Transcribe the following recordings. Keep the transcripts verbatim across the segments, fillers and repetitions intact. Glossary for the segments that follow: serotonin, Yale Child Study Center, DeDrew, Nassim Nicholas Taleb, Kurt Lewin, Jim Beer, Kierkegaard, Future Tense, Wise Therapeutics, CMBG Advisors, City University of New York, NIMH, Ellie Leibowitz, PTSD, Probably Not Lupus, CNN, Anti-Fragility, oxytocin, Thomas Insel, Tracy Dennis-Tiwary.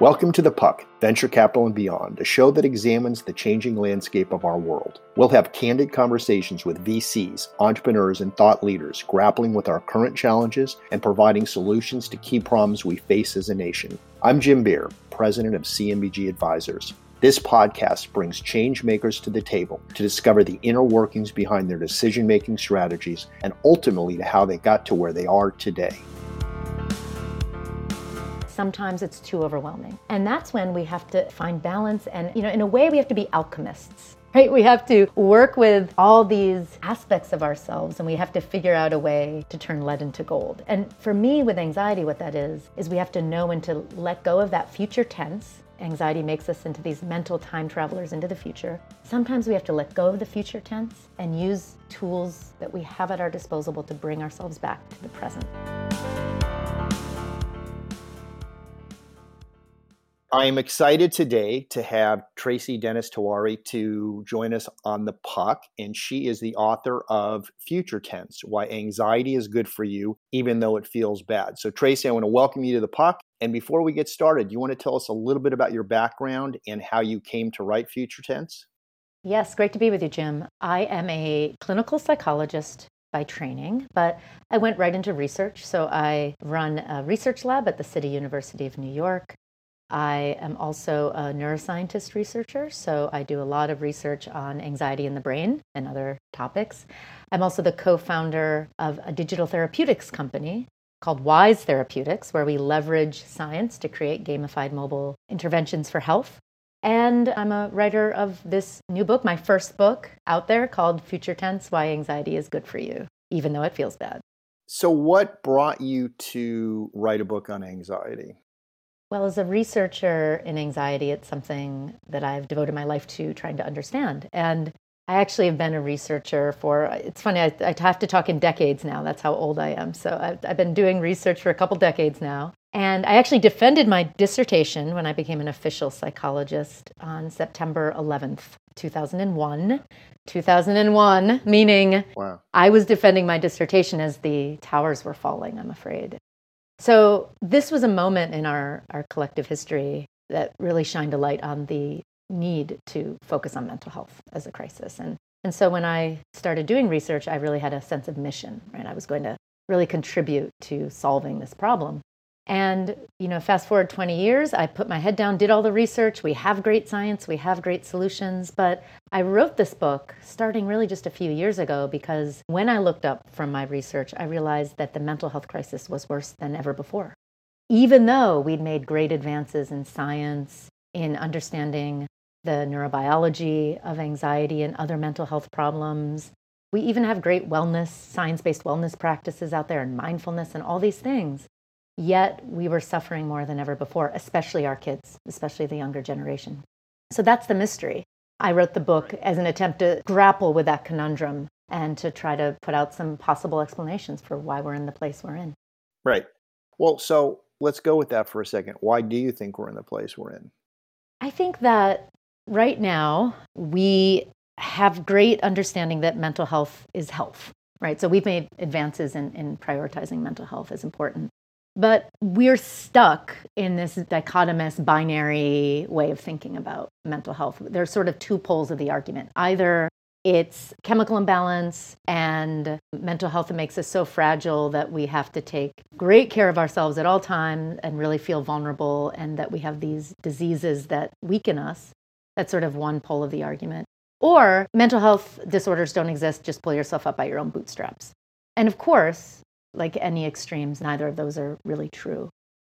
Welcome to The Puck, Venture Capital and Beyond, a show that examines the changing landscape of our world. We'll have candid conversations with V Cs, entrepreneurs, and thought leaders grappling with our current challenges and providing solutions to key problems we face as a nation. I'm Jim Beer, president of C M B G Advisors. This podcast brings change makers to the table to discover the inner workings behind their decision-making strategies and ultimately to how they got to where they are today. Sometimes it's too overwhelming. And that's when we have to find balance. And, you know, in a way, we have to be alchemists, right? We have to work with all these aspects of ourselves, and we have to figure out a way to turn lead into gold. And for me, with anxiety, what that is, is we have to know when to let go of that future tense. Anxiety makes us into these mental time travelers into the future. Sometimes we have to let go of the future tense and use tools that we have at our disposal to bring ourselves back to the present. I am excited today to have Tracy Dennis-Tiwary to join us on The Puck, and she is the author of Future Tense, Why Anxiety is Good for You, Even Though It Feels Bad. So Tracy, I want to welcome you to The Puck. And before we get started, you want to tell us a little bit about your background and how you came to write Future Tense? Yes, great to be with you, Jim. I am a clinical psychologist by training, but I went right into research. So I run a research lab at the City University of New York. I am also a neuroscientist researcher, so I do a lot of research on anxiety in the brain and other topics. I'm also the co-founder of a digital therapeutics company called Wise Therapeutics, where we leverage science to create gamified mobile interventions for health. And I'm a writer of this new book, my first book out there, called Future Tense, Why Anxiety is Good for You, Even Though It Feels Bad. So what brought you to write a book on anxiety? Well, as a researcher in anxiety, it's something that I've devoted my life to trying to understand. And I actually have been a researcher for, it's funny, I, I have to talk in decades now. That's how old I am. So I've, I've been doing research for a couple decades now. And I actually defended my dissertation when I became an official psychologist on September eleventh, two thousand one. two thousand one, meaning wow. I was defending my dissertation as the towers were falling, I'm afraid. So this was a moment in our, our collective history that really shined a light on the need to focus on mental health as a crisis. And and so when I started doing research, I really had a sense of mission, right? I was going to really contribute to solving this problem. And, you know, fast forward twenty years, I put my head down, did all the research. We have great science, we have great solutions. But I wrote this book starting really just a few years ago because when I looked up from my research, I realized that the mental health crisis was worse than ever before. Even though we'd made great advances in science, in understanding the neurobiology of anxiety and other mental health problems, we even have great wellness, science-based wellness practices out there and mindfulness and all these things. Yet we were suffering more than ever before, especially our kids, especially the younger generation. So that's the mystery. I wrote the book as an attempt to grapple with that conundrum and to try to put out some possible explanations for why we're in the place we're in. Right. Well, so let's go with that for a second. Why do you think we're in the place we're in? I think that right now we have great understanding that mental health is health, right? So we've made advances in, in prioritizing mental health as important. But we're stuck in this dichotomous binary way of thinking about mental health. There's sort of two poles of the argument. Either it's chemical imbalance and mental health that makes us so fragile that we have to take great care of ourselves at all times and really feel vulnerable, and that we have these diseases that weaken us. That's sort of one pole of the argument. Or mental health disorders don't exist, just pull yourself up by your own bootstraps. And of course, like any extremes, neither of those are really true.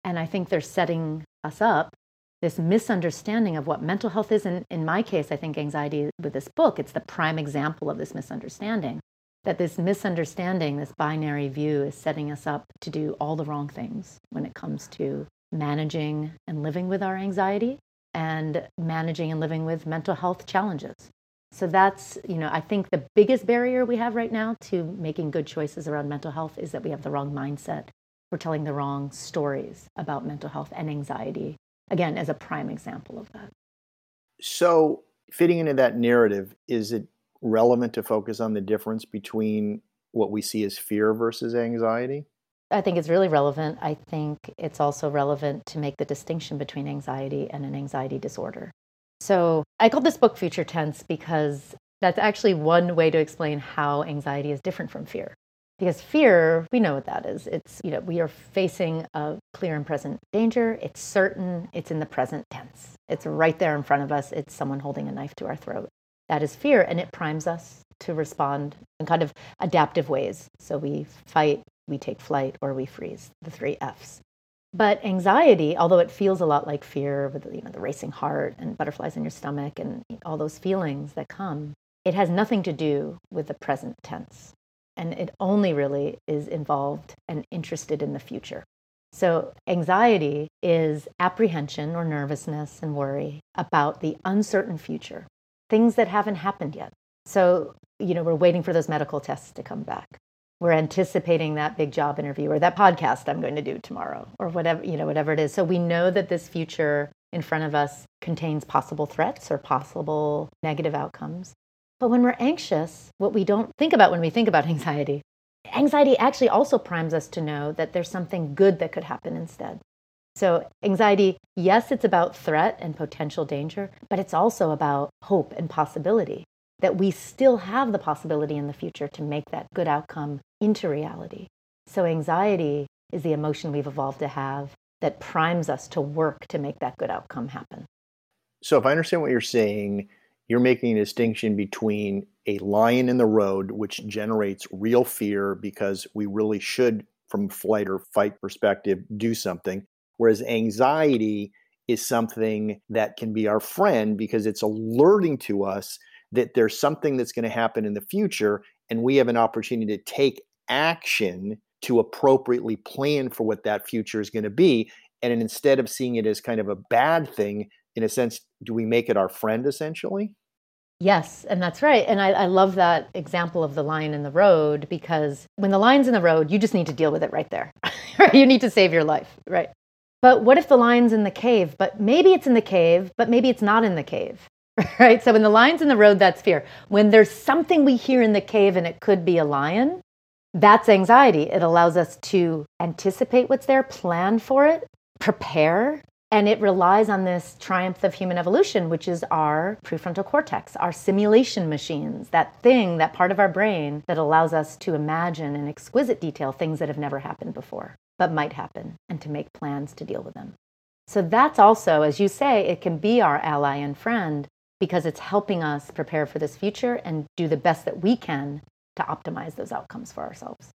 And I think they're setting us up, this misunderstanding of what mental health is. And in my case, I think anxiety with this book, it's the prime example of this misunderstanding, that this misunderstanding, this binary view is setting us up to do all the wrong things when it comes to managing and living with our anxiety and managing and living with mental health challenges. So that's, you know, I think the biggest barrier we have right now to making good choices around mental health is that we have the wrong mindset. We're telling the wrong stories about mental health and anxiety, again, as a prime example of that. So fitting into that narrative, is it relevant to focus on the difference between what we see as fear versus anxiety? I think it's really relevant. I think it's also relevant to make the distinction between anxiety and an anxiety disorder. So I called this book Future Tense because that's actually one way to explain how anxiety is different from fear. Because fear, we know what that is. It's, you know, we are facing a clear and present danger. It's certain. It's in the present tense. It's right there in front of us. It's someone holding a knife to our throat. That is fear, and it primes us to respond in kind of adaptive ways. So we fight, we take flight, or we freeze, the three F's. But anxiety, although it feels a lot like fear with, you know, the racing heart and butterflies in your stomach and all those feelings that come, it has nothing to do with the present tense. And it only really is involved and interested in the future. So anxiety is apprehension or nervousness and worry about the uncertain future, things that haven't happened yet. So, you know, we're waiting for those medical tests to come back. We're anticipating that big job interview or that podcast I'm going to do tomorrow or whatever, you know, whatever it is. So we know that this future in front of us contains possible threats or possible negative outcomes. But when we're anxious, what we don't think about when we think about anxiety, anxiety actually also primes us to know that there's something good that could happen instead. So anxiety, yes, it's about threat and potential danger, but it's also about hope and possibility, that we still have the possibility in the future to make that good outcome into reality. So anxiety is the emotion we've evolved to have that primes us to work to make that good outcome happen. So if I understand what you're saying, you're making a distinction between a lion in the road, which generates real fear because we really should, from a flight or fight perspective, do something. Whereas anxiety is something that can be our friend because it's alerting to us that there's something that's going to happen in the future, and we have an opportunity to take action to appropriately plan for what that future is going to be. And instead of seeing it as kind of a bad thing, in a sense, do we make it our friend, essentially? Yes, and that's right. And I, I love that example of the lion in the road, because when the lion's in the road, you just need to deal with it right there. You need to save your life, right? But what if the lion's in the cave? But maybe it's in the cave, but maybe it's not in the cave, right? So when the lion's in the road, that's fear. When there's something we hear in the cave and it could be a lion, that's anxiety. It allows us to anticipate what's there, plan for it, prepare. And it relies on this triumph of human evolution, which is our prefrontal cortex, our simulation machines, that thing, that part of our brain that allows us to imagine in exquisite detail things that have never happened before, but might happen, and to make plans to deal with them. So that's also, as you say, it can be our ally and friend because it's helping us prepare for this future and do the best that we can to optimize those outcomes for ourselves.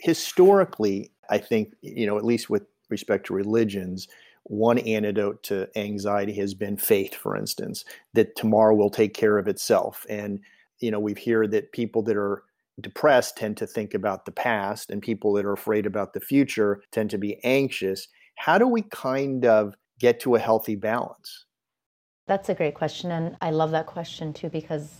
Historically, I think, you know, at least with respect to religions, one antidote to anxiety has been faith, for instance, that tomorrow will take care of itself. And, you know, we hear that people that are depressed tend to think about the past, and people that are afraid about the future tend to be anxious. How do we kind of get to a healthy balance? That's a great question. And I love that question, too, because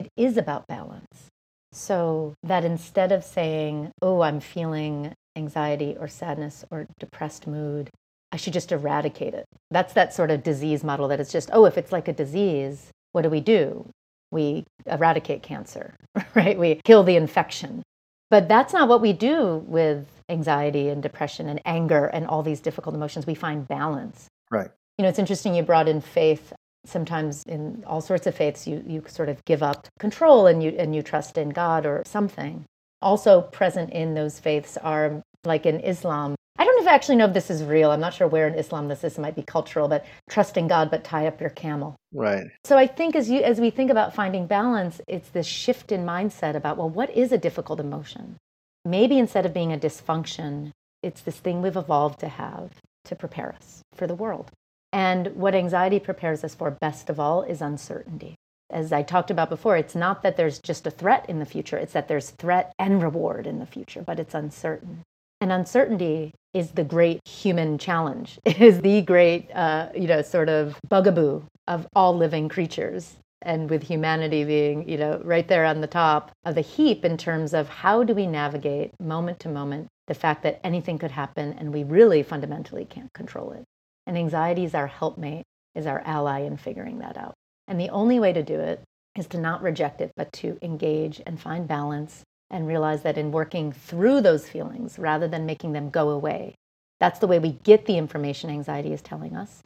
it is about balance. So that instead of saying, oh, I'm feeling anxiety or sadness or depressed mood, I should just eradicate it. That's that sort of disease model that it's just, oh, if it's like a disease, what do we do? We eradicate cancer, right? We kill the infection. But that's not what we do with anxiety and depression and anger and all these difficult emotions. We find balance. Right. You know, it's interesting you brought in faith. Sometimes in all sorts of faiths, you you sort of give up control and you and you trust in God or something. Also present in those faiths are, like in Islam, I don't actually know if this is real. I'm not sure where in Islam this is. It might be cultural, but trust in God, but tie up your camel. Right. So I think as you as we think about finding balance, it's this shift in mindset about, well, what is a difficult emotion? Maybe instead of being a dysfunction, it's this thing we've evolved to have to prepare us for the world. And what anxiety prepares us for, best of all, is uncertainty. As I talked about before, it's not that there's just a threat in the future. It's that there's threat and reward in the future, but it's uncertain. And uncertainty is the great human challenge. It is the great, uh, you know, sort of bugaboo of all living creatures. And with humanity being, you know, right there on the top of the heap in terms of how do we navigate moment to moment the fact that anything could happen and we really fundamentally can't control it. And anxiety is our helpmate, is our ally in figuring that out. And the only way to do it is to not reject it, but to engage and find balance and realize that in working through those feelings rather than making them go away, that's the way we get the information anxiety is telling us.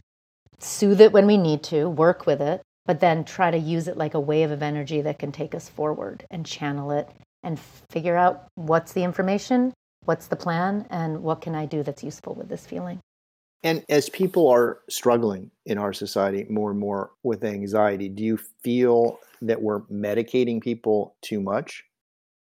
Soothe it when we need to, work with it, but then try to use it like a wave of energy that can take us forward and channel it and figure out what's the information, what's the plan, and what can I do that's useful with this feeling. And as people are struggling in our society more and more with anxiety, do you feel that we're medicating people too much?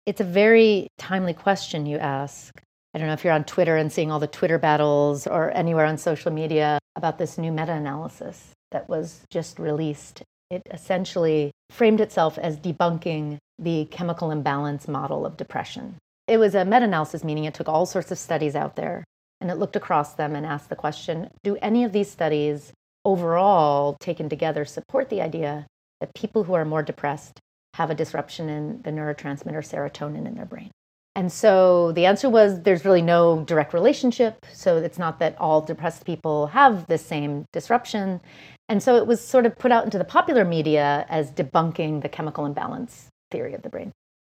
It's a very timely question you ask. I don't know if you're on Twitter and seeing all the Twitter battles or anywhere on social media about this new meta-analysis that was just released. It essentially framed itself as debunking the chemical imbalance model of depression. It was a meta-analysis, meaning it took all sorts of studies out there, and it looked across them and asked the question, do any of these studies overall taken together support the idea that people who are more depressed have a disruption in the neurotransmitter serotonin in their brain? And so the answer was there's really no direct relationship. So it's not that all depressed people have the same disruption. And so it was sort of put out into the popular media as debunking the chemical imbalance theory of the brain.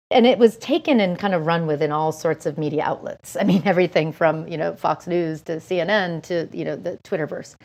And it was taken and kind of run with in all sorts of media outlets. I mean, everything from, you know, Fox News to C N N to, you know, the Twitterverse.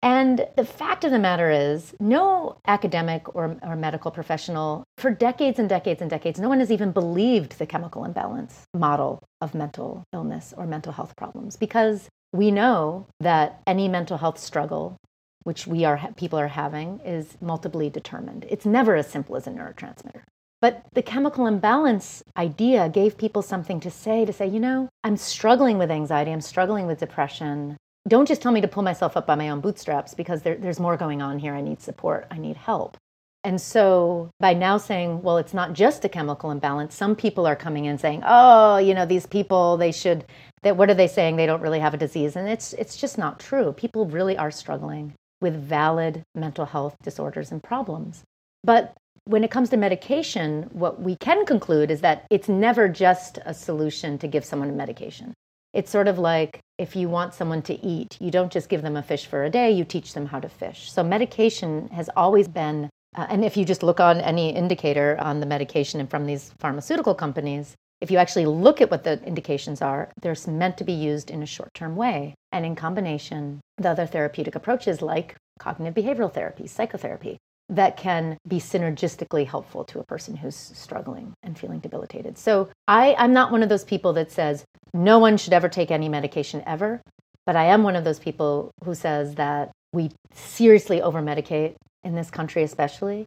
And the fact of the matter is, no academic or, or medical professional, for decades and decades and decades, no one has even believed the chemical imbalance model of mental illness or mental health problems, because we know that any mental health struggle, which we are people are having, is multiply determined. It's never as simple as a neurotransmitter. But the chemical imbalance idea gave people something to say, to say, you know, I'm struggling with anxiety, I'm struggling with depression. Don't just tell me to pull myself up by my own bootstraps, because there, there's more going on here. I need support. I need help. And so by now saying, well, it's not just a chemical imbalance, some people are coming in saying, oh, you know, these people, they should, that what are they saying? They don't really have a disease. And it's it's just not true. People really are struggling with valid mental health disorders and problems. But when it comes to medication, what we can conclude is that it's never just a solution to give someone a medication. It's sort of like if you want someone to eat, you don't just give them a fish for a day, you teach them how to fish. So medication has always been, uh, and if you just look on any indicator on the medication and from these pharmaceutical companies, if you actually look at what the indications are, they're meant to be used in a short-term way. And in combination, the other therapeutic approaches like cognitive behavioral therapy, psychotherapy, that can be synergistically helpful to a person who's struggling and feeling debilitated. So I, I'm not one of those people that says no one should ever take any medication ever, but I am one of those people who says that we seriously over-medicate in this country especially.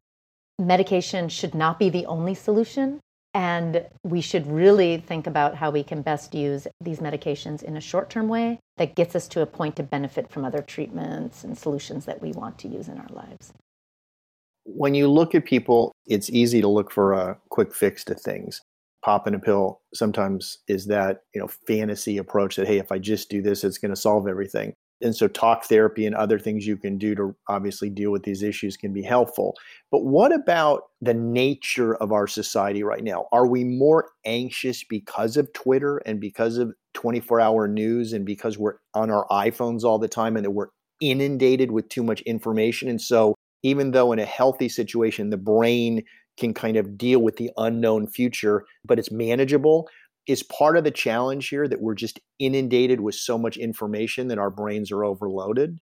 Medication should not be the only solution, and we should really think about how we can best use these medications in a short-term way that gets us to a point to benefit from other treatments and solutions that we want to use in our lives. When you look at people, it's easy to look for a quick fix to things. Popping a pill sometimes is that, you know, fantasy approach that, hey, if I just do this, it's going to solve everything. And so talk therapy and other things you can do to obviously deal with these issues can be helpful. But what about the nature of our society right now? Are we more anxious because of Twitter and because of twenty-four hour news and because we're on our iPhones all the time and that we're inundated with too much information? And so even though in a healthy situation, the brain can kind of deal with the unknown future, but it's manageable, is part of the challenge here that we're just inundated with so much information that our brains are overloaded?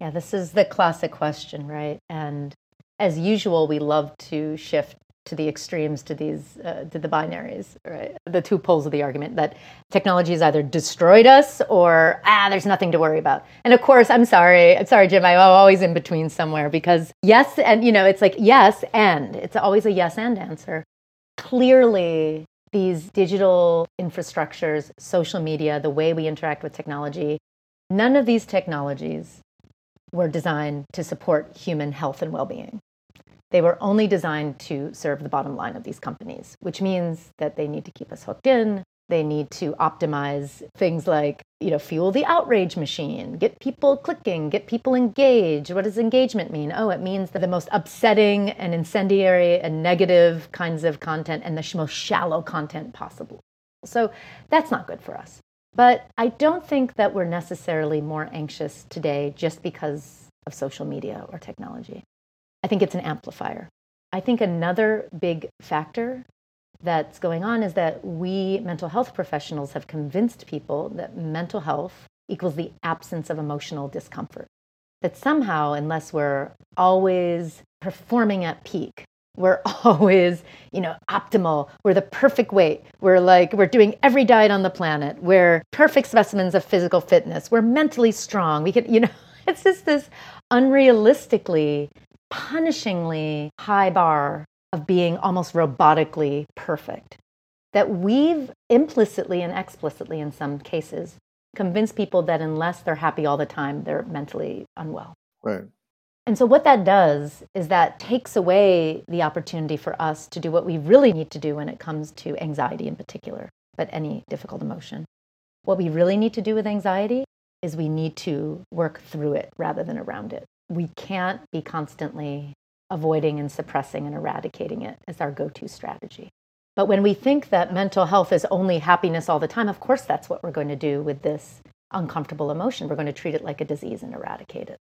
Yeah, this is the classic question, right? And as usual, we love to shift to the extremes, to these, uh, to the binaries, right? The two poles of the argument that technology has either destroyed us or, ah, there's nothing to worry about. And of course, I'm sorry, I'm sorry, Jim, I'm always in between somewhere, because yes, and you know, it's like yes, and it's always a yes and answer. Clearly, these digital infrastructures, social media, the way we interact with technology, none of these technologies were designed to support human health and well-being. They were only designed to serve the bottom line of these companies, which means that they need to keep us hooked in. They need to optimize things like, you know, fuel the outrage machine, get people clicking, get people engaged. What does engagement mean? Oh, it means that the most upsetting and incendiary and negative kinds of content and the most shallow content possible. So that's not good for us. But I don't think that we're necessarily more anxious today just because of social media or technology. I think it's an amplifier. I think another big factor that's going on is that we mental health professionals have convinced people that mental health equals the absence of emotional discomfort. That somehow, unless we're always performing at peak, we're always, you know, optimal, we're the perfect weight, we're like, we're doing every diet on the planet, we're perfect specimens of physical fitness, we're mentally strong, we can, you know, it's just this unrealistically, punishingly high bar of being almost robotically perfect, that we've implicitly and explicitly in some cases convinced people that unless they're happy all the time, they're mentally unwell. Right. And so what that does is that takes away the opportunity for us to do what we really need to do when it comes to anxiety in particular, but any difficult emotion. What we really need to do with anxiety is we need to work through it rather than around it. We can't be constantly avoiding and suppressing and eradicating it as our go-to strategy. But when we think that mental health is only happiness all the time, of course that's what we're going to do with this uncomfortable emotion. We're going to treat it like a disease and eradicate it.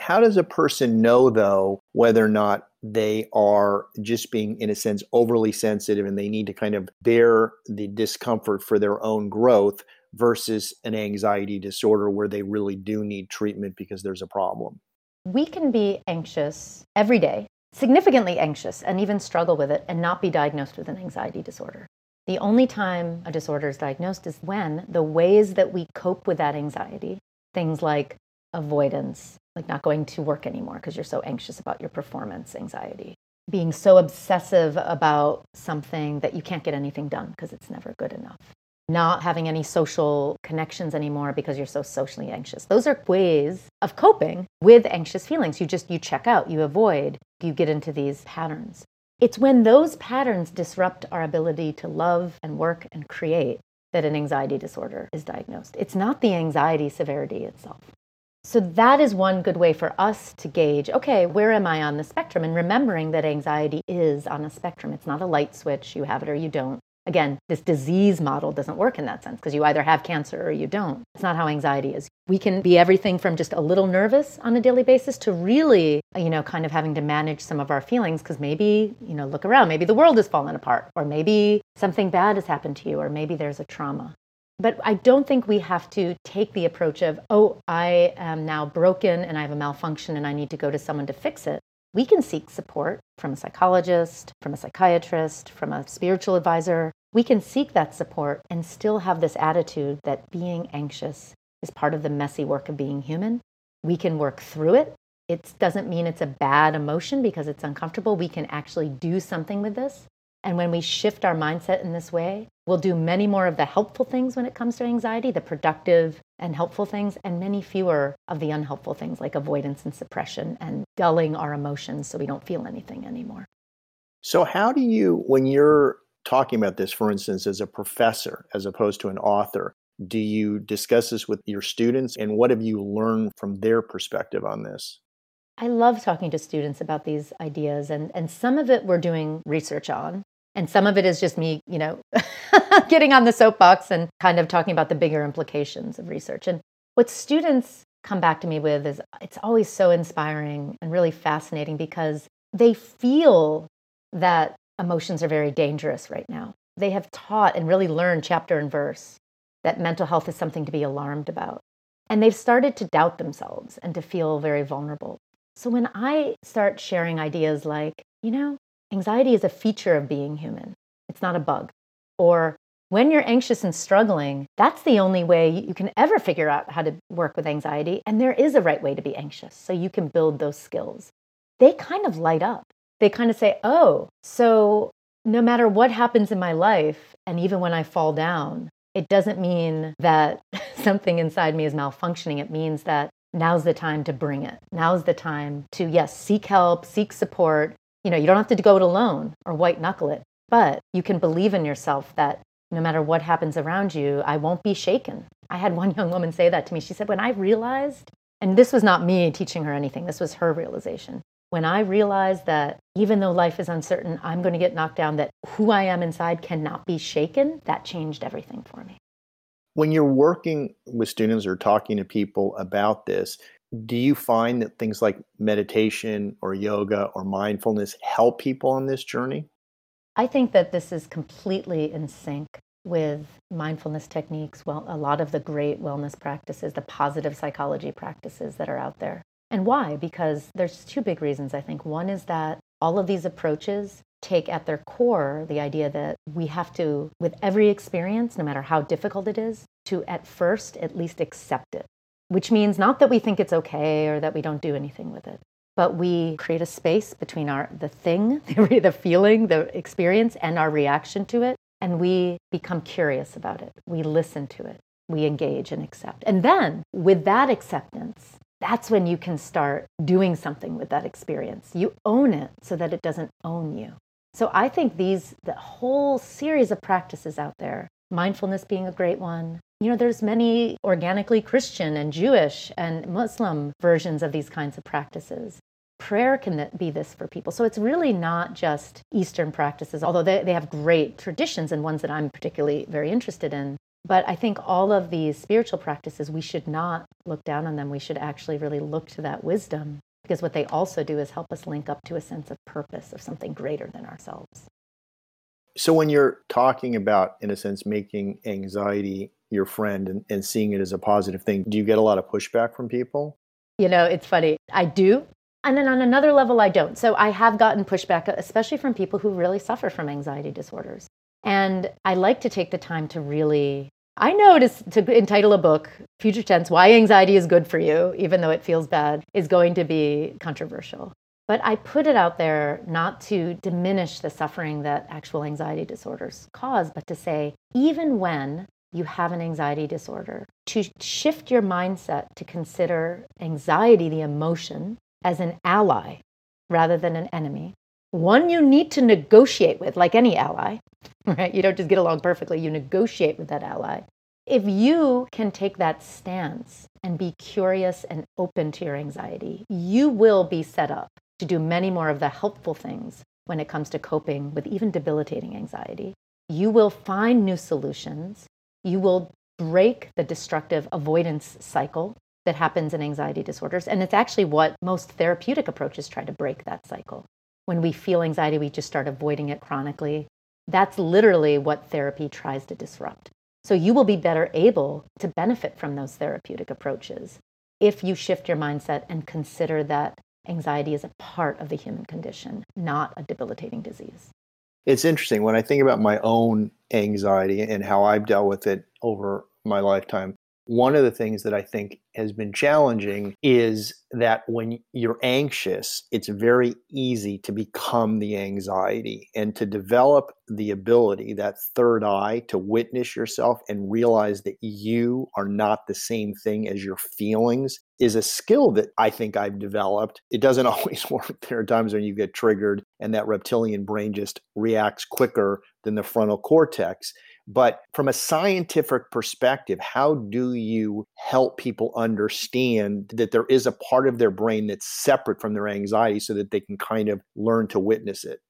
How does a person know, though, whether or not they are just being, in a sense, overly sensitive and they need to kind of bear the discomfort for their own growth versus an anxiety disorder where they really do need treatment because there's a problem? We can be anxious every day, significantly anxious, and even struggle with it and not be diagnosed with an anxiety disorder. The only time a disorder is diagnosed is when the ways that we cope with that anxiety, things like avoidance, like not going to work anymore because you're so anxious about your performance anxiety, being so obsessive about something that you can't get anything done because it's never good enough, not having any social connections anymore because you're so socially anxious. Those are ways of coping with anxious feelings. You just, you check out, you avoid, you get into these patterns. It's when those patterns disrupt our ability to love and work and create that an anxiety disorder is diagnosed. It's not the anxiety severity itself. So that is one good way for us to gauge, okay, where am I on the spectrum? And remembering that anxiety is on a spectrum. It's not a light switch. You have it or you don't. Again, this disease model doesn't work in that sense because you either have cancer or you don't. It's not how anxiety is. We can be everything from just a little nervous on a daily basis to really, you know, kind of having to manage some of our feelings because maybe, you know, look around, maybe the world has fallen apart or maybe something bad has happened to you or maybe there's a trauma. But I don't think we have to take the approach of, oh, I am now broken and I have a malfunction and I need to go to someone to fix it. We can seek support from a psychologist, from a psychiatrist, from a spiritual advisor. We can seek that support and still have this attitude that being anxious is part of the messy work of being human. We can work through it. It doesn't mean it's a bad emotion because it's uncomfortable. We can actually do something with this. And when we shift our mindset in this way, we'll do many more of the helpful things when it comes to anxiety, the productive and helpful things, and many fewer of the unhelpful things like avoidance and suppression and dulling our emotions so we don't feel anything anymore. So how do you, when you're talking about this, for instance, as a professor, as opposed to an author, do you discuss this with your students? And what have you learned from their perspective on this? I love talking to students about these ideas. And, and some of it we're doing research on. And some of it is just me, you know, getting on the soapbox and kind of talking about the bigger implications of research. And what students come back to me with is it's always so inspiring and really fascinating because they feel that emotions are very dangerous right now. They have taught and really learned chapter and verse that mental health is something to be alarmed about. And they've started to doubt themselves and to feel very vulnerable. So when I start sharing ideas like, you know, anxiety is a feature of being human. It's not a bug. Or when you're anxious and struggling, that's the only way you can ever figure out how to work with anxiety. And there is a right way to be anxious. So you can build those skills. They kind of light up. They kind of say, oh, so no matter what happens in my life, and even when I fall down, it doesn't mean that something inside me is malfunctioning. It means that now's the time to bring it. Now's the time to, yes, seek help, seek support. You know, you don't have to go it alone or white knuckle it, but you can believe in yourself that no matter what happens around you, I won't be shaken. I had one young woman say that to me. She said, when I realized, and this was not me teaching her anything, this was her realization. When I realized that even though life is uncertain, I'm going to get knocked down, that who I am inside cannot be shaken, that changed everything for me. When you're working with students or talking to people about this, do you find that things like meditation or yoga or mindfulness help people on this journey? I think that this is completely in sync with mindfulness techniques, well, a lot of the great wellness practices, the positive psychology practices that are out there. And why? Because there's two big reasons, I think. One is that all of these approaches take at their core the idea that we have to, with every experience, no matter how difficult it is, to at first at least accept it, which means not that we think it's okay or that we don't do anything with it, but we create a space between our the thing, the feeling, the experience, and our reaction to it, and we become curious about it. We listen to it. We engage and accept. And then, with that acceptance, that's when you can start doing something with that experience. You own it so that it doesn't own you. So I think these, the whole series of practices out there, mindfulness being a great one, you know, there's many organically Christian and Jewish and Muslim versions of these kinds of practices. Prayer can be this for people. So it's really not just Eastern practices, although they, they have great traditions and ones that I'm particularly very interested in. But I think all of these spiritual practices, we should not look down on them. We should actually really look to that wisdom, because what they also do is help us link up to a sense of purpose, of something greater than ourselves. So when you're talking about, in a sense, making anxiety your friend and, and seeing it as a positive thing, do you get a lot of pushback from people? You know, it's funny. I do. And then on another level, I don't. So I have gotten pushback, especially from people who really suffer from anxiety disorders. And I like to take the time to really, I know to, to entitle a book, Future Tense, Why Anxiety is Good for You, even though it feels bad, is going to be controversial. But I put it out there not to diminish the suffering that actual anxiety disorders cause, but to say, even when you have an anxiety disorder, to shift your mindset to consider anxiety, the emotion, as an ally rather than an enemy, one you need to negotiate with, like any ally, right? You don't just get along perfectly, you negotiate with that ally. If you can take that stance and be curious and open to your anxiety, you will be set up to do many more of the helpful things when it comes to coping with even debilitating anxiety. You will find new solutions. You will break the destructive avoidance cycle that happens in anxiety disorders. And it's actually what most therapeutic approaches try to break, that cycle. When we feel anxiety, we just start avoiding it chronically. That's literally what therapy tries to disrupt. So you will be better able to benefit from those therapeutic approaches if you shift your mindset and consider that anxiety is a part of the human condition, not a debilitating disease. It's interesting. When I think about my own anxiety and how I've dealt with it over my lifetime, one of the things that I think has been challenging is that when you're anxious, it's very easy to become the anxiety and to develop the ability, that third eye, to witness yourself and realize that you are not the same thing as your feelings is a skill that I think I've developed. It doesn't always work. There are times when you get triggered and that reptilian brain just reacts quicker than the frontal cortex. But from a scientific perspective, how do you help people understand that there is a part of their brain that's separate from their anxiety so that they can kind of learn to witness it?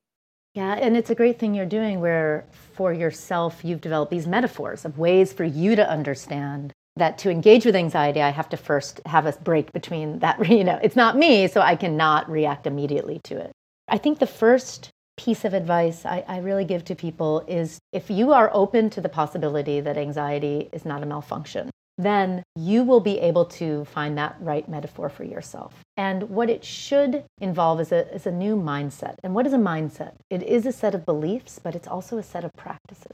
Yeah, and it's a great thing you're doing where for yourself, you've developed these metaphors of ways for you to understand that to engage with anxiety, I have to first have a break between that, you know, it's not me, so I cannot react immediately to it. I think the first piece of advice I, I really give to people is if you are open to the possibility that anxiety is not a malfunction, then you will be able to find that right metaphor for yourself. And what it should involve is a, is a new mindset. And what is a mindset? It is a set of beliefs, but it's also a set of practices.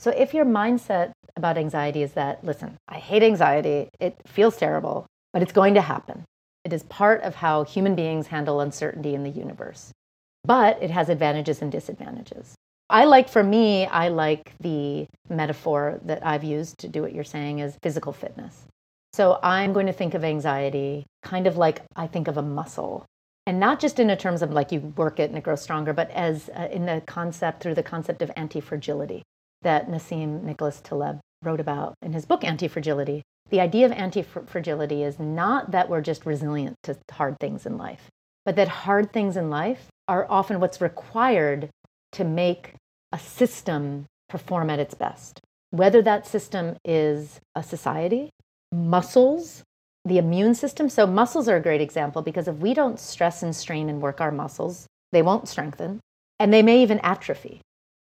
So if your mindset about anxiety is that, listen, I hate anxiety, it feels terrible, but it's going to happen. It is part of how human beings handle uncertainty in the universe. But it has advantages and disadvantages. I like, for me, I like the metaphor that I've used to do what you're saying is physical fitness. So I'm going to think of anxiety kind of like I think of a muscle. And not just in the terms of like you work it and it grows stronger, but as uh, in the concept, through the concept of anti-fragility that Nassim Nicholas Taleb wrote about in his book, Anti-Fragility. The idea of anti-fragility is not that we're just resilient to hard things in life, but that hard things in life are often what's required to make a system perform at its best. Whether that system is a society, muscles, the immune system. So muscles are a great example because if we don't stress and strain and work our muscles, they won't strengthen, and they may even atrophy.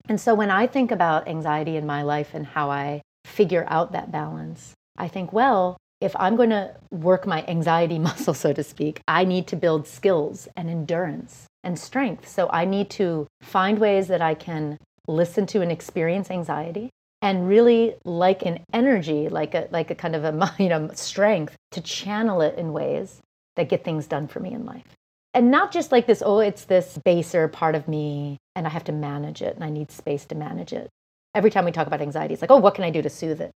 And so when I think about anxiety in my life and how I figure out that balance, I think, well, if I'm going to work my anxiety muscle, so to speak, I need to build skills and endurance and strength. So I need to find ways that I can listen to and experience anxiety, and really like an energy, like a like a kind of a you know strength to channel it in ways that get things done for me in life. And not just like this, oh, it's this baser part of me and I have to manage it and I need space to manage it. Every time we talk about anxiety, it's like, oh, what can I do to soothe it?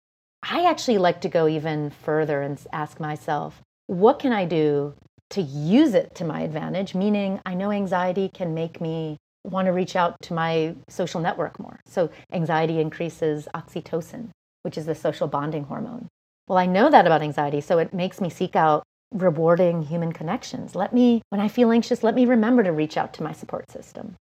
I actually like to go even further and ask myself, what can I do to use it to my advantage? Meaning, I know anxiety can make me want to reach out to my social network more. So anxiety increases oxytocin, which is the social bonding hormone. Well, I know that about anxiety, so it makes me seek out rewarding human connections. Let me, when I feel anxious, let me remember to reach out to my support system.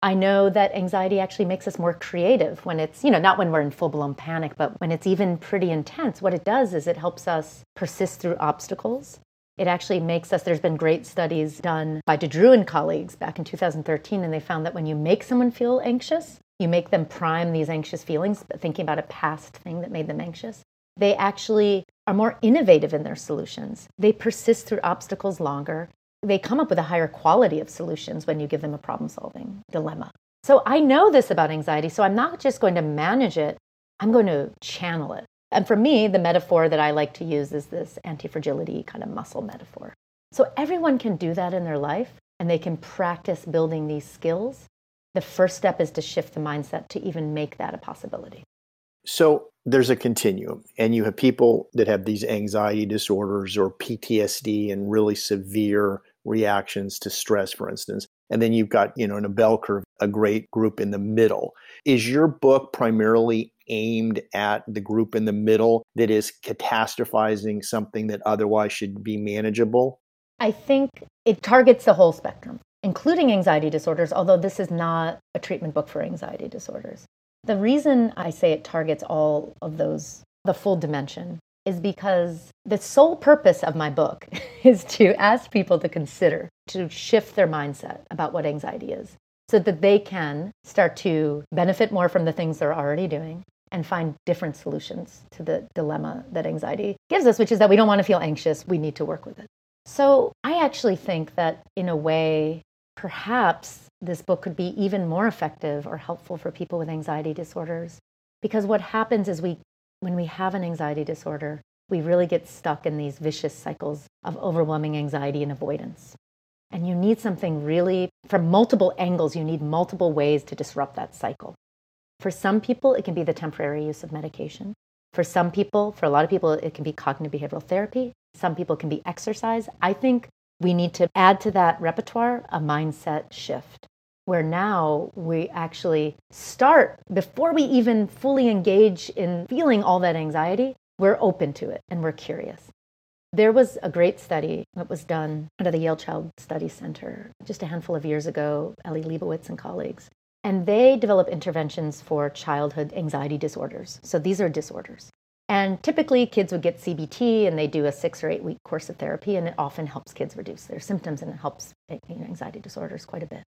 I know that anxiety actually makes us more creative when it's, you know, not when we're in full-blown panic, but when it's even pretty intense. What it does is it helps us persist through obstacles. It actually makes us, there's been great studies done by DeDrew and colleagues back in two thousand thirteen, and they found that when you make someone feel anxious, you make them prime these anxious feelings, but thinking about a past thing that made them anxious, they actually are more innovative in their solutions. They persist through obstacles longer. They come up with a higher quality of solutions when you give them a problem-solving dilemma. So I know this about anxiety, so I'm not just going to manage it, I'm going to channel it. And for me, the metaphor that I like to use is this anti-fragility kind of muscle metaphor. So everyone can do that in their life, and they can practice building these skills. The first step is to shift the mindset to even make that a possibility. So there's a continuum, and you have people that have these anxiety disorders or P T S D and really severe reactions to stress, for instance. And then you've got, you know, in a bell curve, a great group in the middle. Is your book primarily aimed at the group in the middle that is catastrophizing something that otherwise should be manageable? I think it targets the whole spectrum, including anxiety disorders, although this is not a treatment book for anxiety disorders. The reason I say it targets all of those, the full dimension, is because the sole purpose of my book is to ask people to consider, to shift their mindset about what anxiety is, so that they can start to benefit more from the things they're already doing and find different solutions to the dilemma that anxiety gives us, which is that we don't want to feel anxious, we need to work with it. So I actually think that in a way, perhaps this book could be even more effective or helpful for people with anxiety disorders, because what happens is we, when we have an anxiety disorder, we really get stuck in these vicious cycles of overwhelming anxiety and avoidance. And you need something really, from multiple angles, you need multiple ways to disrupt that cycle. For some people, it can be the temporary use of medication. For some people, for a lot of people, it can be cognitive behavioral therapy. Some people can be exercise. I think we need to add to that repertoire a mindset shift, where now we actually start, before we even fully engage in feeling all that anxiety, we're open to it and we're curious. There was a great study that was done under the Yale Child Study Center just a handful of years ago, Ellie Leibowitz and colleagues, and they develop interventions for childhood anxiety disorders. So these are disorders. And typically kids would get C B T and they do a six or eight week course of therapy, and it often helps kids reduce their symptoms and it helps anxiety disorders quite a bit.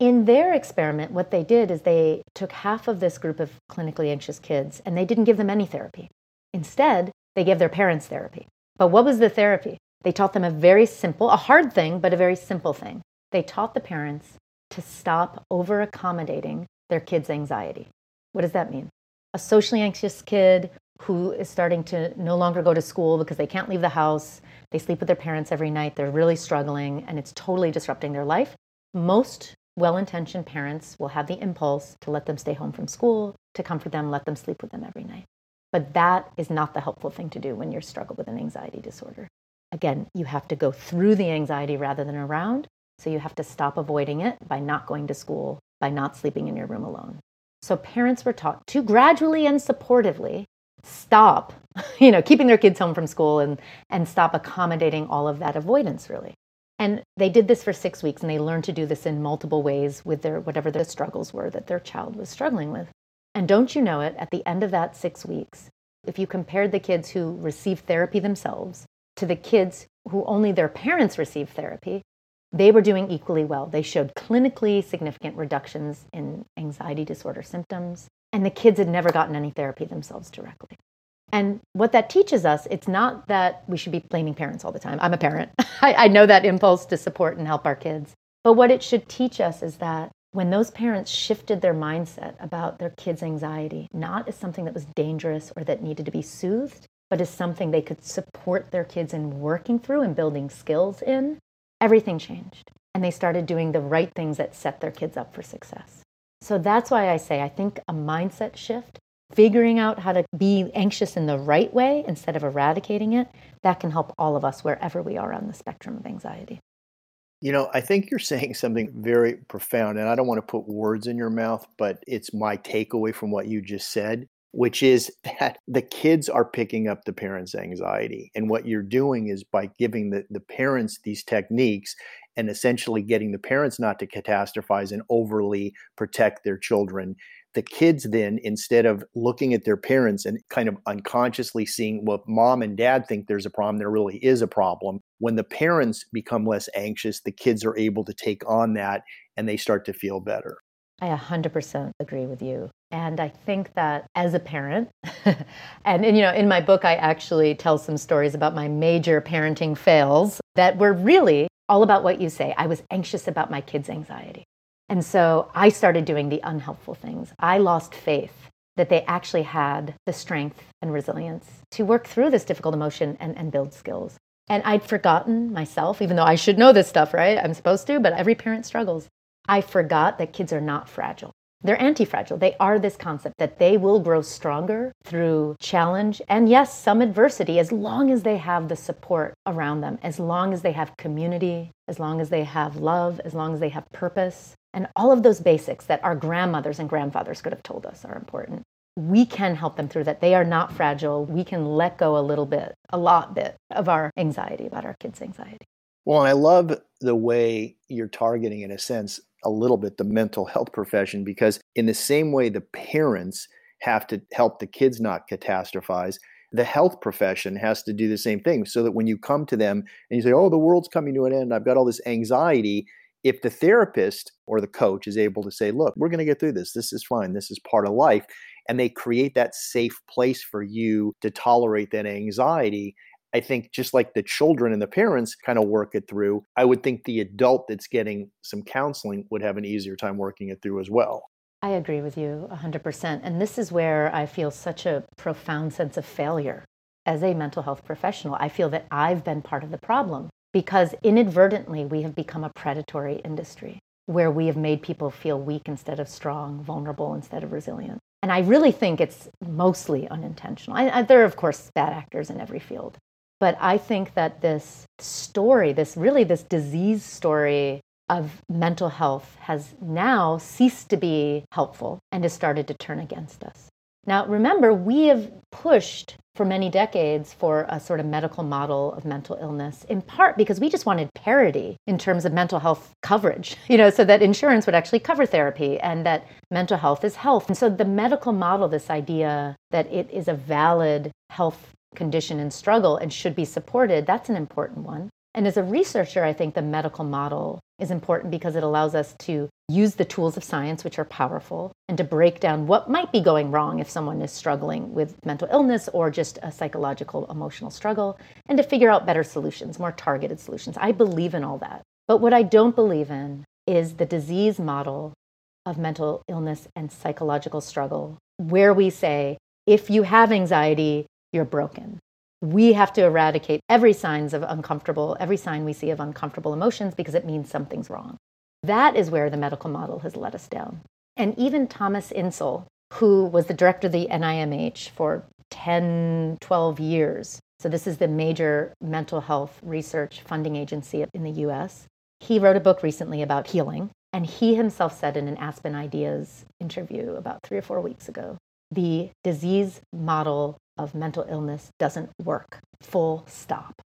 In their experiment, what they did is they took half of this group of clinically anxious kids and they didn't give them any therapy. Instead, they gave their parents therapy. But what was the therapy? They taught them a very simple, a hard thing, but a very simple thing. They taught the parents to stop over-accommodating their kids' anxiety. What does that mean? A socially anxious kid who is starting to no longer go to school because they can't leave the house, they sleep with their parents every night, they're really struggling, and it's totally disrupting their life. Most well-intentioned parents will have the impulse to let them stay home from school, to comfort them, let them sleep with them every night. But that is not the helpful thing to do when you're struggling with an anxiety disorder. Again, you have to go through the anxiety rather than around. So you have to stop avoiding it by not going to school, by not sleeping in your room alone. So parents were taught to gradually and supportively stop, you know, keeping their kids home from school and, and stop accommodating all of that avoidance, really. And they did this for six weeks, and they learned to do this in multiple ways with their whatever the struggles were that their child was struggling with. And don't you know it, at the end of that six weeks, if you compared the kids who received therapy themselves to the kids who only their parents received therapy, they were doing equally well. They showed clinically significant reductions in anxiety disorder symptoms, and the kids had never gotten any therapy themselves directly. And what that teaches us, it's not that we should be blaming parents all the time. I'm a parent. I, I know that impulse to support and help our kids. But what it should teach us is that when those parents shifted their mindset about their kids' anxiety, not as something that was dangerous or that needed to be soothed, but as something they could support their kids in working through and building skills in, everything changed. And they started doing the right things that set their kids up for success. So that's why I say I think a mindset shift, figuring out how to be anxious in the right way instead of eradicating it, that can help all of us wherever we are on the spectrum of anxiety. You know, I think you're saying something very profound, and I don't want to put words in your mouth, but it's my takeaway from what you just said, which is that the kids are picking up the parents' anxiety. And what you're doing is by giving the, the parents these techniques and essentially getting the parents not to catastrophize and overly protect their children. The kids then, instead of looking at their parents and kind of unconsciously seeing, well, mom and dad think there's a problem, there really is a problem. When the parents become less anxious, the kids are able to take on that and they start to feel better. I one hundred percent agree with you. And I think that as a parent, and, and you know, in my book, I actually tell some stories about my major parenting fails that were really all about what you say. I was anxious about my kids' anxiety. And so I started doing the unhelpful things. I lost faith that they actually had the strength and resilience to work through this difficult emotion and, and build skills. And I'd forgotten myself, even though I should know this stuff, right? I'm supposed to, but every parent struggles. I forgot that kids are not fragile. They're anti-fragile. They are this concept that they will grow stronger through challenge and, yes, some adversity, as long as they have the support around them, as long as they have community, as long as they have love, as long as they have purpose. And all of those basics that our grandmothers and grandfathers could have told us are important. We can help them through that. They are not fragile. We can let go a little bit, a lot bit of our anxiety about our kids' anxiety. Well, and I love the way you're targeting, in a sense, a little bit the mental health profession, because in the same way the parents have to help the kids not catastrophize, the health profession has to do the same thing so that when you come to them and you say, oh, the world's coming to an end, I've got all this anxiety. If the therapist or the coach is able to say, look, we're going to get through this. This is fine. This is part of life. And they create that safe place for you to tolerate that anxiety. I think just like the children and the parents kind of work it through, I would think the adult that's getting some counseling would have an easier time working it through as well. I agree with you one hundred percent. And this is where I feel such a profound sense of failure as a mental health professional. I feel that I've been part of the problem. Because inadvertently, we have become a predatory industry where we have made people feel weak instead of strong, vulnerable instead of resilient. And I really think it's mostly unintentional. I, I, there are, of course, bad actors in every field. But I think that this story, this really this disease story of mental health has now ceased to be helpful and has started to turn against us. Now, remember, we have pushed for many decades for a sort of medical model of mental illness, in part because we just wanted parity in terms of mental health coverage, you know, so that insurance would actually cover therapy and that mental health is health. And so the medical model, this idea that it is a valid health condition and struggle and should be supported, that's an important one. And as a researcher, I think the medical model is important because it allows us to use the tools of science, which are powerful, and to break down what might be going wrong if someone is struggling with mental illness or just a psychological, emotional struggle, and to figure out better solutions, more targeted solutions. I believe in all that. But what I don't believe in is the disease model of mental illness and psychological struggle, where we say, if you have anxiety, you're broken. We have to eradicate every signs of uncomfortable, every sign we see of uncomfortable emotions because it means something's wrong. That is where the medical model has let us down. And even Thomas Insel, who was the director of the N I M H for ten, twelve years, so this is the major mental health research funding agency in the U S, he wrote a book recently about healing. And he himself said in an Aspen Ideas interview about three or four weeks ago, the disease model of mental illness doesn't work, full stop.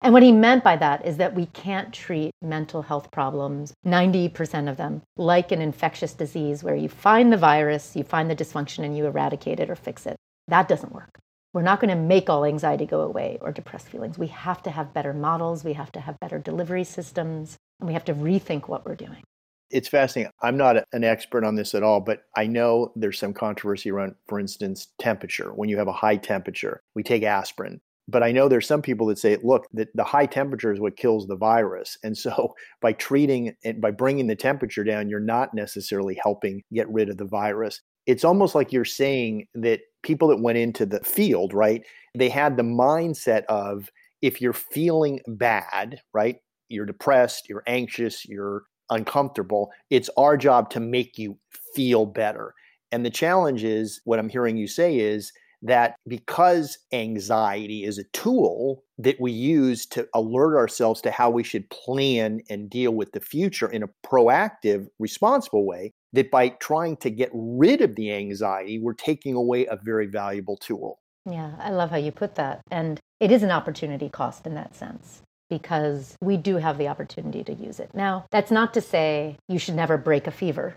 And what he meant by that is that we can't treat mental health problems, ninety percent of them, like an infectious disease where you find the virus, you find the dysfunction, and you eradicate it or fix it. That doesn't work. We're not going to make all anxiety go away or depressed feelings. We have to have better models. We have to have better delivery systems. and we have to rethink what we're doing. It's fascinating. I'm not an expert on this at all, but I know there's some controversy around, for instance, temperature. When you have a high temperature, we take aspirin. But I know there's some people that say, look, that the high temperature is what kills the virus. And so by treating and by bringing the temperature down, you're not necessarily helping get rid of the virus. It's almost like you're saying that people that went into the field, right, they had the mindset of if you're feeling bad, right, you're depressed, you're anxious, you're uncomfortable, it's our job to make you feel better. And the challenge is, what I'm hearing you say is that because anxiety is a tool that we use to alert ourselves to how we should plan and deal with the future in a proactive, responsible way, that by trying to get rid of the anxiety, we're taking away a very valuable tool. Yeah, I love how you put that. And it is an opportunity cost in that sense, because we do have the opportunity to use it. Now, that's not to say you should never break a fever,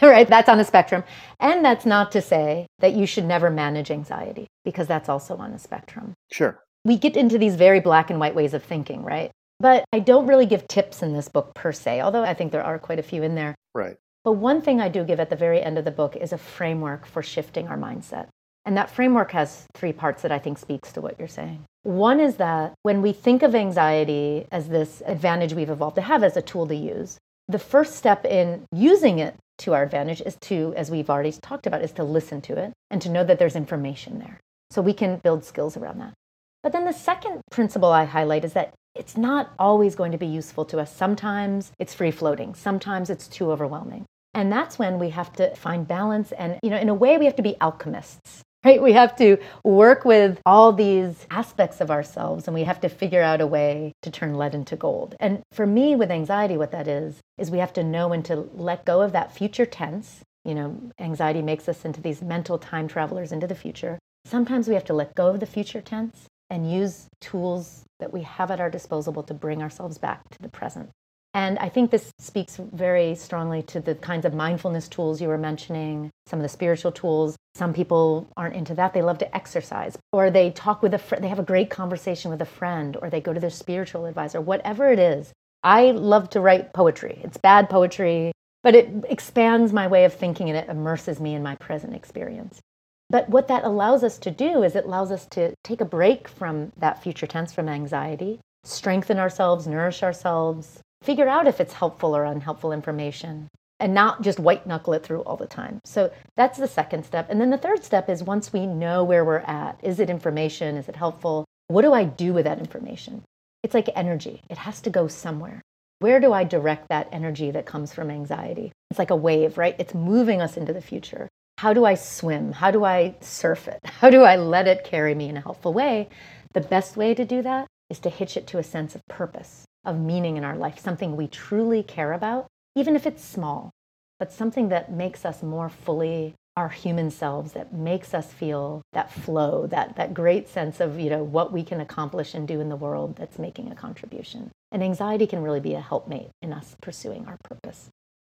right? That's on a spectrum. And that's not to say that you should never manage anxiety, because that's also on a spectrum. Sure. We get into these very black and white ways of thinking, right? But I don't really give tips in this book per se, although I think there are quite a few in there. Right. But one thing I do give at the very end of the book is a framework for shifting our mindset. And that framework has three parts that I think speaks to what you're saying. One is that when we think of anxiety as this advantage we've evolved to have as a tool to use, the first step in using it to our advantage is to, as we've already talked about, is to listen to it and to know that there's information there. So we can build skills around that. But then the second principle I highlight is that it's not always going to be useful to us. Sometimes it's free floating. Sometimes it's too overwhelming. And that's when we have to find balance. And, you know, in a way, we have to be alchemists. Right? We have to work with all these aspects of ourselves, and we have to figure out a way to turn lead into gold. And for me, with anxiety, what that is, is we have to know when to let go of that future tense. You know, anxiety makes us into these mental time travelers into the future. Sometimes we have to let go of the future tense and use tools that we have at our disposal to bring ourselves back to the present. And I think this speaks very strongly to the kinds of mindfulness tools you were mentioning, some of the spiritual tools. Some people aren't into that. They love to exercise, or they talk with a friend, they have a great conversation with a friend, or they go to their spiritual advisor, whatever it is. I love to write poetry. It's bad poetry, but it expands my way of thinking and it immerses me in my present experience. But what that allows us to do is it allows us to take a break from that future tense, from anxiety, strengthen ourselves, nourish ourselves, figure out if it's helpful or unhelpful information, and not just white knuckle it through all the time. So that's the second step. And then the third step is, once we know where we're at, is it information? Is it helpful? What do I do with that information? It's like energy. It has to go somewhere. Where do I direct that energy that comes from anxiety? It's like a wave, right? It's moving us into the future. How do I swim? How do I surf it? How do I let it carry me in a helpful way? The best way to do that is to hitch it to a sense of purpose, of meaning in our life, something we truly care about, even if it's small, but something that makes us more fully our human selves, that makes us feel that flow, that that great sense of, you know, what we can accomplish and do in the world that's making a contribution. And anxiety can really be a helpmate in us pursuing our purpose.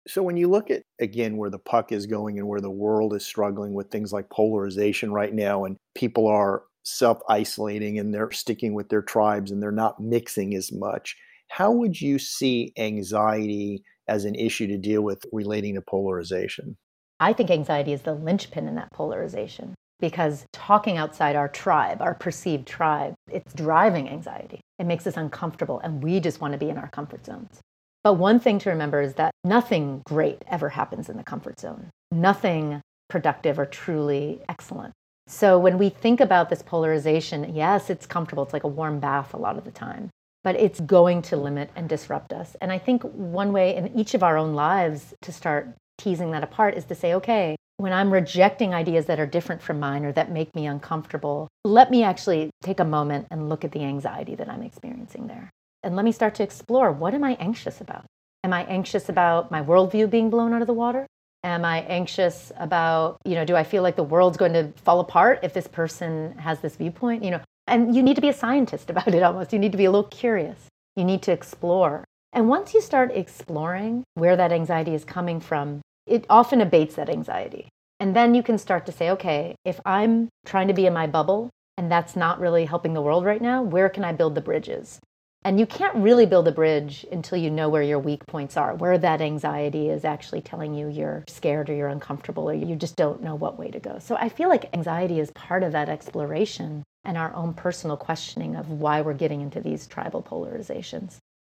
So when you look at, again, where the puck is going and where the world is struggling with things like polarization right now, and people are self-isolating and they're sticking with their tribes and they're not mixing as much, how would you see anxiety as an issue to deal with relating to polarization? I think anxiety is the linchpin in that polarization, because talking outside our tribe, our perceived tribe, it's driving anxiety. It makes us uncomfortable, and we just want to be in our comfort zones. But one thing to remember is that nothing great ever happens in the comfort zone. Nothing productive or truly excellent. So when we think about this polarization, yes, it's comfortable. It's like a warm bath a lot of the time. But it's going to limit and disrupt us. And I think one way in each of our own lives to start teasing that apart is to say, okay, when I'm rejecting ideas that are different from mine or that make me uncomfortable, let me actually take a moment and look at the anxiety that I'm experiencing there. And let me start to explore, what am I anxious about? Am I anxious about my worldview being blown out of the water? Am I anxious about, you know, do I feel like the world's going to fall apart if this person has this viewpoint? You know, and you need to be a scientist about it almost. You need to be a little curious. You need to explore. And once you start exploring where that anxiety is coming from, it often abates that anxiety. And then you can start to say, okay, if I'm trying to be in my bubble and that's not really helping the world right now, where can I build the bridges? And you can't really build a bridge until you know where your weak points are, where that anxiety is actually telling you you're scared or you're uncomfortable or you just don't know what way to go. So I feel like anxiety is part of that exploration and our own personal questioning of why we're getting into these tribal polarizations.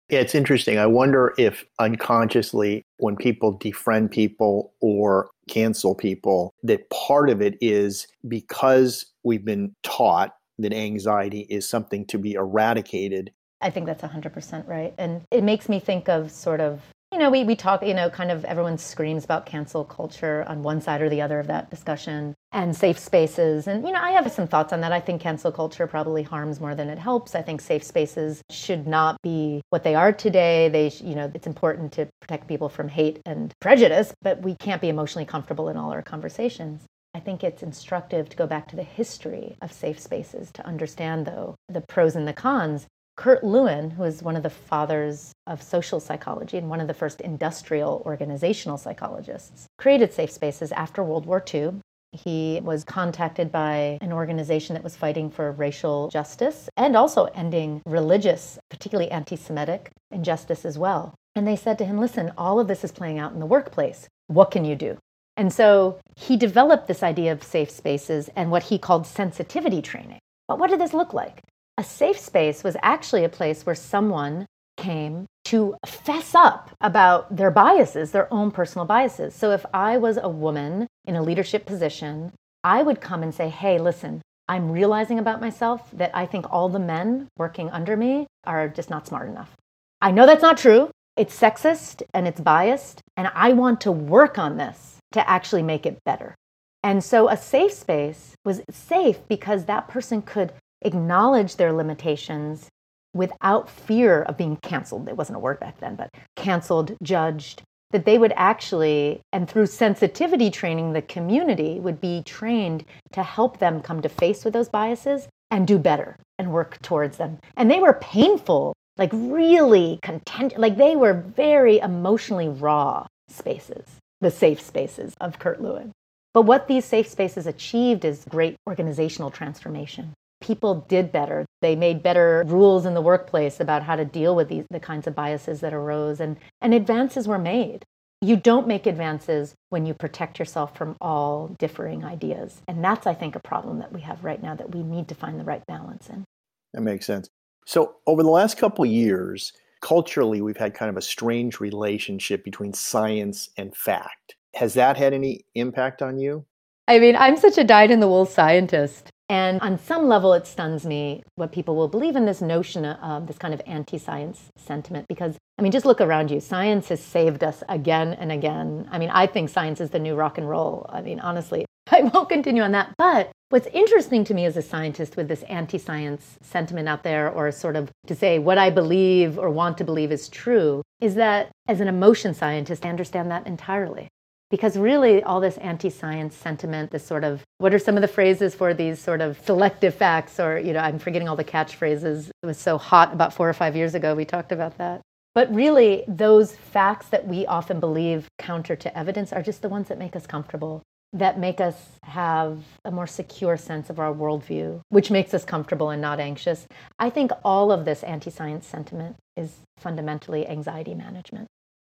Yeah, it's interesting. I wonder if unconsciously, when people defriend people or cancel people, that part of it is because we've been taught that anxiety is something to be eradicated. I think that's one hundred percent right. And it makes me think of sort of, you know, we, we talk, you know, kind of everyone screams about cancel culture on one side or the other of that discussion and safe spaces. And, you know, I have some thoughts on that. I think cancel culture probably harms more than it helps. I think safe spaces should not be what they are today. They, you know, it's important to protect people from hate and prejudice, but we can't be emotionally comfortable in all our conversations. I think it's instructive to go back to the history of safe spaces to understand, though, the pros and the cons. Kurt Lewin, who is one of the fathers of social psychology and one of the first industrial organizational psychologists, created safe spaces after World War Two. He was contacted by an organization that was fighting for racial justice and also ending religious, particularly anti-Semitic, injustice as well. And they said to him, listen, all of this is playing out in the workplace. What can you do? And so he developed this idea of safe spaces and what he called sensitivity training. But what did this look like? A safe space was actually a place where someone came to fess up about their biases, their own personal biases. So if I was a woman in a leadership position, I would come and say, hey, listen, I'm realizing about myself that I think all the men working under me are just not smart enough. I know that's not true. It's sexist and it's biased, and I want to work on this to actually make it better. And so a safe space was safe because that person could acknowledge their limitations without fear of being canceled. It wasn't a word back then, but canceled, judged, that they would actually, and through sensitivity training, the community would be trained to help them come to face with those biases and do better and work towards them. And they were painful, like really content, like they were very emotionally raw spaces, the safe spaces of Kurt Lewin. But what these safe spaces achieved is great organizational transformation. People did better. They made better rules in the workplace about how to deal with these, the kinds of biases that arose, and, and advances were made. You don't make advances when you protect yourself from all differing ideas. And that's, I think, a problem that we have right now that we need to find the right balance in. That makes sense. So over the last couple of years, culturally, we've had kind of a strange relationship between science and fact. Has that had any impact on you? I mean, I'm such a dyed-in-the-wool scientist. And on some level, it stuns me what people will believe in this notion of this kind of anti-science sentiment, because, I mean, just look around you. Science has saved us again and again. I mean, I think science is the new rock and roll. I mean, honestly, I won't continue on that. But what's interesting to me as a scientist with this anti-science sentiment out there, or sort of to say what I believe or want to believe is true, is that as an emotion scientist, I understand that entirely. Because really all this anti-science sentiment, this sort of, what are some of the phrases for these sort of selective facts, or, you know, I'm forgetting all the catchphrases. It was so hot about four or five years ago, we talked about that. But really those facts that we often believe counter to evidence are just the ones that make us comfortable, that make us have a more secure sense of our worldview, which makes us comfortable and not anxious. I think all of this anti-science sentiment is fundamentally anxiety management.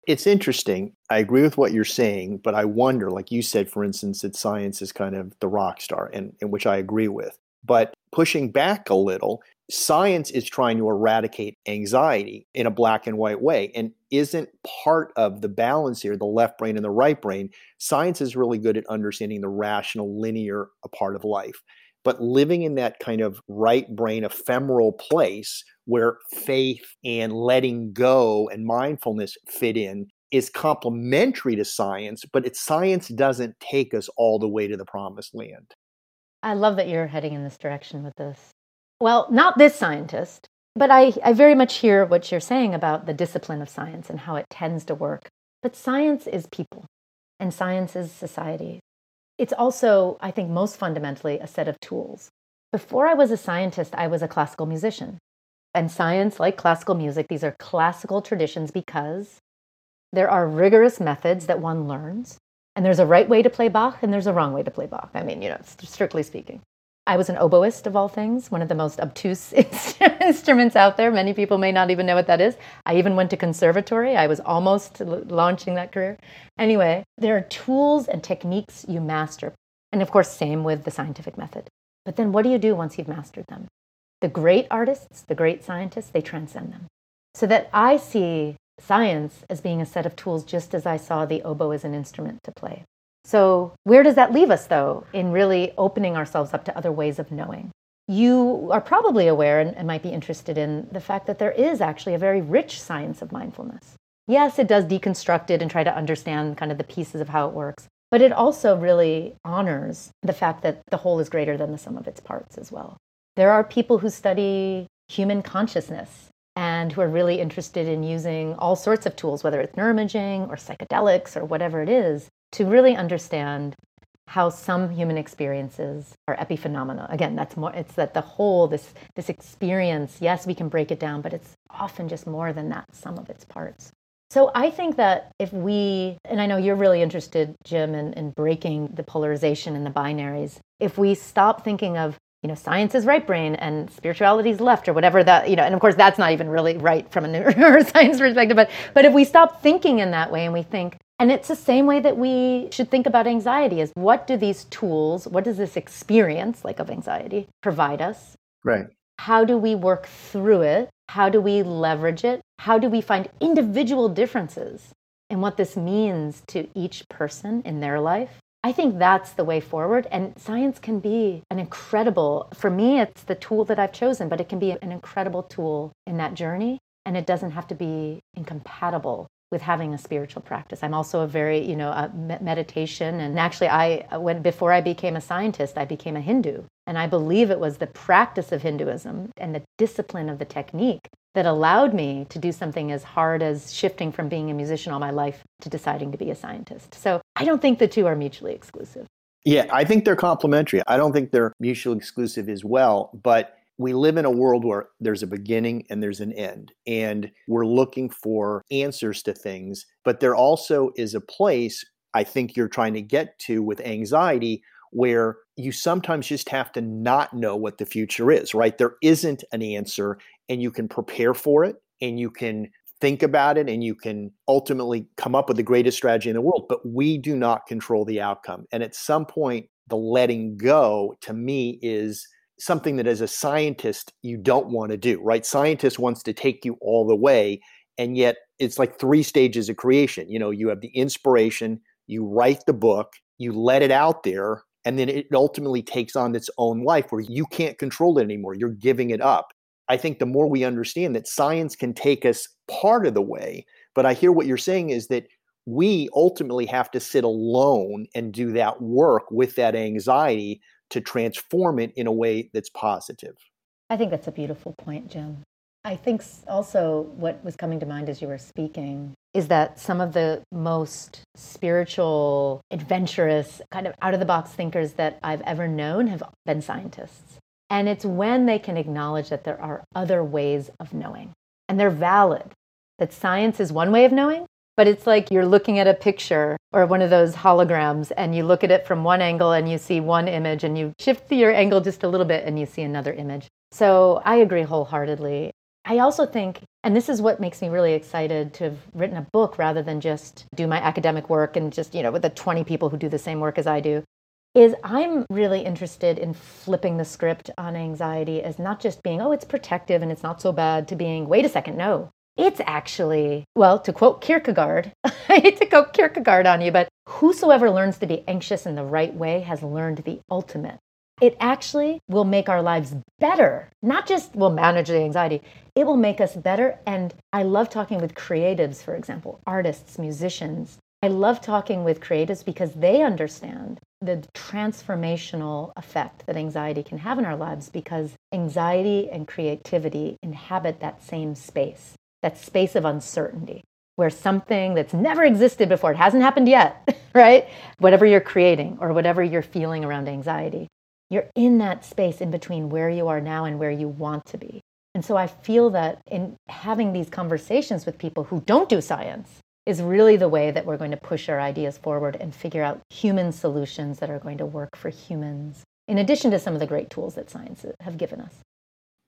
It's interesting. I agree with what you're saying, but I wonder, like you said, for instance, that science is kind of the rock star, and, and which I agree with. But pushing back a little, science is trying to eradicate anxiety in a black and white way. And isn't part of the balance here, the left brain and the right brain, science is really good at understanding the rational, linear part of life. But living in that kind of right brain ephemeral place where faith and letting go and mindfulness fit in is complementary to science, but it, science doesn't take us all the way to the promised land. I love that you're heading in this direction with this. Well, not this scientist, but I, I very much hear what you're saying about the discipline of science and how it tends to work. But science is people, and science is society. It's also, I think, most fundamentally a set of tools. Before I was a scientist, I was a classical musician. And science, like classical music, these are classical traditions because there are rigorous methods that one learns. And there's a right way to play Bach and there's a wrong way to play Bach. I mean, you know, strictly speaking. I was an oboist, of all things, one of the most obtuse instruments out there. Many people may not even know what that is. I even went to conservatory. I was almost launching that career. Anyway, there are tools and techniques you master. And of course, same with the scientific method. But then what do you do once you've mastered them? The great artists, the great scientists, they transcend them. So that I see science as being a set of tools, just as I saw the oboe as an instrument to play. So where does that leave us, though, in really opening ourselves up to other ways of knowing? You are probably aware and, and might be interested in the fact that there is actually a very rich science of mindfulness. Yes, it does deconstruct it and try to understand kind of the pieces of how it works, but it also really honors the fact that the whole is greater than the sum of its parts as well. There are people who study human consciousness and who are really interested in using all sorts of tools, whether it's neuroimaging or psychedelics or whatever it is, to really understand how some human experiences are epiphenomena. Again, that's more, it's that the whole, this this experience, yes, we can break it down, but it's often just more than that sum of its parts. So I think that if we, and I know you're really interested, Jim, in, in breaking the polarization and the binaries, if we stop thinking of, you know, science is right brain and spirituality is left or whatever that, you know, and of course that's not even really right from a neuroscience perspective, but but if we stop thinking in that way and we think, and it's the same way that we should think about anxiety is what do these tools, what does this experience like of anxiety provide us? Right. How do we work through it? How do we leverage it? How do we find individual differences in what this means to each person in their life? I think that's the way forward. And science can be an incredible, for me, it's the tool that I've chosen, but it can be an incredible tool in that journey. And it doesn't have to be incompatible with having a spiritual practice. I'm also a very, you know, a meditation. And actually, I when before I became a scientist, I became a Hindu. And I believe it was the practice of Hinduism and the discipline of the technique that allowed me to do something as hard as shifting from being a musician all my life to deciding to be a scientist. So I don't think the two are mutually exclusive. Yeah, I think they're complementary. I don't think they're mutually exclusive as well, but we live in a world where there's a beginning and there's an end, and we're looking for answers to things. But there also is a place, I think you're trying to get to with anxiety, where you sometimes just have to not know what the future is, right? There isn't an answer, and you can prepare for it, and you can think about it, and you can ultimately come up with the greatest strategy in the world. But we do not control the outcome. And at some point, the letting go, to me, is something that as a scientist, you don't want to do, right? Scientist wants to take you all the way. And yet it's like three stages of creation. You know, you have the inspiration, you write the book, you let it out there, and then it ultimately takes on its own life where you can't control it anymore. You're giving it up. I think the more we understand that science can take us part of the way, but I hear what you're saying is that we ultimately have to sit alone and do that work with that anxiety to transform it in a way that's positive. I think that's a beautiful point, Jim. I think also what was coming to mind as you were speaking is that some of the most spiritual, adventurous, kind of out-of-the-box thinkers that I've ever known have been scientists. And it's when they can acknowledge that there are other ways of knowing. And they're valid, that science is one way of knowing, but it's like you're looking at a picture or one of those holograms and you look at it from one angle and you see one image and you shift your angle just a little bit and you see another image. So I agree wholeheartedly. I also think, and this is what makes me really excited to have written a book rather than just do my academic work and just, you know, with the twenty people who do the same work as I do, is I'm really interested in flipping the script on anxiety as not just being, oh, it's protective and it's not so bad, to being, wait a second, no. It's actually, well, to quote Kierkegaard, I hate to quote Kierkegaard on you, but whosoever learns to be anxious in the right way has learned the ultimate. It actually will make our lives better, not just will manage the anxiety. It will make us better. And I love talking with creatives, for example, artists, musicians. I love talking with creatives because they understand the transformational effect that anxiety can have in our lives because anxiety and creativity inhabit that same space. That space of uncertainty, where something that's never existed before, it hasn't happened yet, right? Whatever you're creating or whatever you're feeling around anxiety, you're in that space in between where you are now and where you want to be. And so I feel that in having these conversations with people who don't do science is really the way that we're going to push our ideas forward and figure out human solutions that are going to work for humans in addition to some of the great tools that science have given us.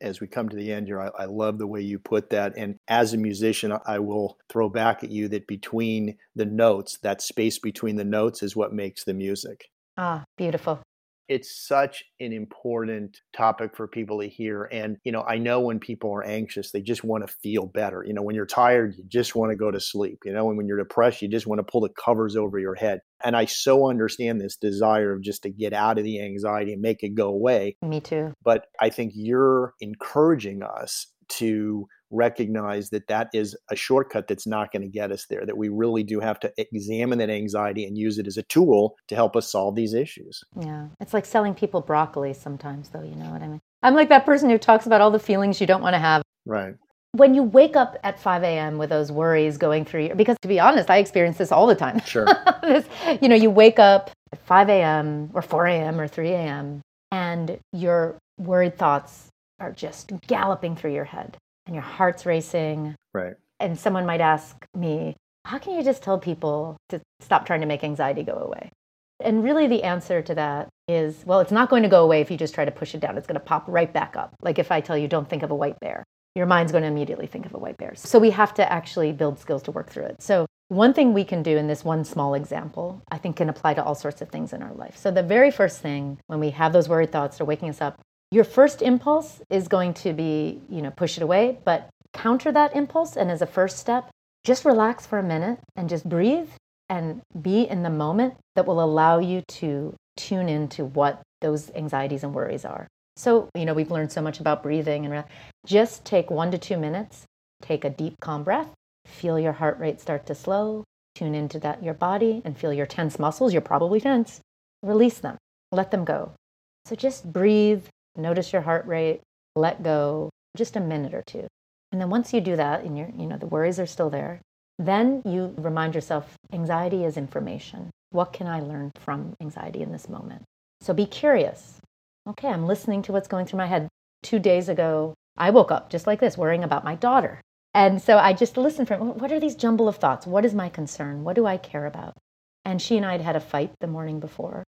As we come to the end here, I, I love the way you put that. And as a musician, I will throw back at you that between the notes, that space between the notes is what makes the music. Ah, beautiful. It's such an important topic for people to hear. And, you know, I know when people are anxious, they just want to feel better. You know, when you're tired, you just want to go to sleep. You know, and when you're depressed, you just want to pull the covers over your head. And I so understand this desire of just to get out of the anxiety and make it go away. Me too. But I think you're encouraging us to recognize that that is a shortcut that's not going to get us there, that we really do have to examine that anxiety and use it as a tool to help us solve these issues. Yeah. It's like selling people broccoli sometimes, though. You know what I mean? I'm like that person who talks about all the feelings you don't want to have. Right. When you wake up at five a.m. with those worries going through you, because to be honest, I experience this all the time. Sure. this, you know, you wake up at five a.m. or four a.m. or three a.m. and your worried thoughts are just galloping through your head. And your heart's racing. Right. And someone might ask me, how can you just tell people to stop trying to make anxiety go away? And really the answer to that is, well, it's not going to go away if you just try to push it down. It's going to pop right back up. Like if I tell you don't think of a white bear, your mind's going to immediately think of a white bear. So we have to actually build skills to work through it. So one thing we can do in this one small example, I think can apply to all sorts of things in our life. So the very first thing when we have those worried thoughts that are waking us up, your first impulse is going to be, you know, push it away, but counter that impulse. And as a first step, just relax for a minute and just breathe and be in the moment that will allow you to tune into what those anxieties and worries are. So, you know, we've learned so much about breathing and re- just take one to two minutes, take a deep, calm breath, feel your heart rate start to slow, tune into that, your body, and feel your tense muscles. You're probably tense. Release them, let them go. So just breathe. Notice your heart rate, let go, just a minute or two. And then once you do that, and you're, you know, the worries are still there, then you remind yourself, anxiety is information. What can I learn from anxiety in this moment? So be curious. Okay, I'm listening to what's going through my head. Two days ago, I woke up just like this, worrying about my daughter. And so I just listened for, what are these jumble of thoughts? What is my concern? What do I care about? And she and I had had a fight the morning before.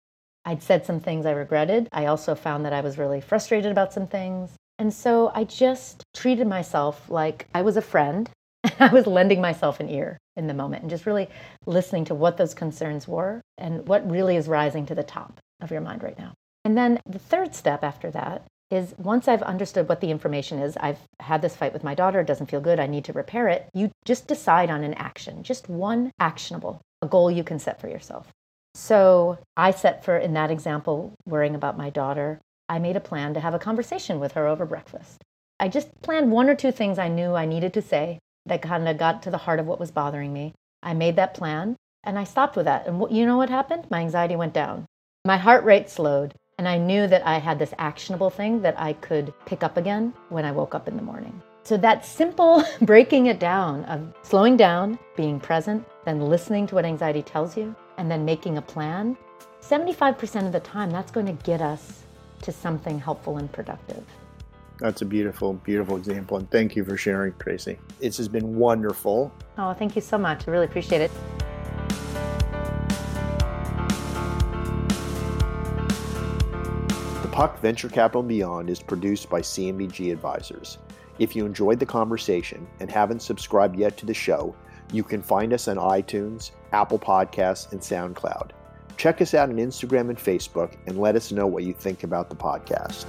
I'd said some things I regretted. I also found that I was really frustrated about some things. And so I just treated myself like I was a friend. And I was lending myself an ear in the moment and just really listening to what those concerns were and what really is rising to the top of your mind right now. And then the third step after that is once I've understood what the information is, I've had this fight with my daughter, it doesn't feel good, I need to repair it. You just decide on an action, just one actionable, a goal you can set for yourself. So I set for, in that example, worrying about my daughter, I made a plan to have a conversation with her over breakfast. I just planned one or two things I knew I needed to say that kind of got to the heart of what was bothering me. I made that plan, and I stopped with that. And what, you know what happened? My anxiety went down. My heart rate slowed, and I knew that I had this actionable thing that I could pick up again when I woke up in the morning. So that simple breaking it down of slowing down, being present, then listening to what anxiety tells you, and then making a plan, seventy-five percent of the time, that's going to get us to something helpful and productive. That's a beautiful, beautiful example. And thank you for sharing, Tracy. This has been wonderful. Oh, thank you so much. I really appreciate it. The Puck Venture Capital and Beyond is produced by C M B G Advisors. If you enjoyed the conversation and haven't subscribed yet to the show, you can find us on iTunes, Apple Podcasts, and SoundCloud. Check us out on Instagram and Facebook and let us know what you think about the podcast.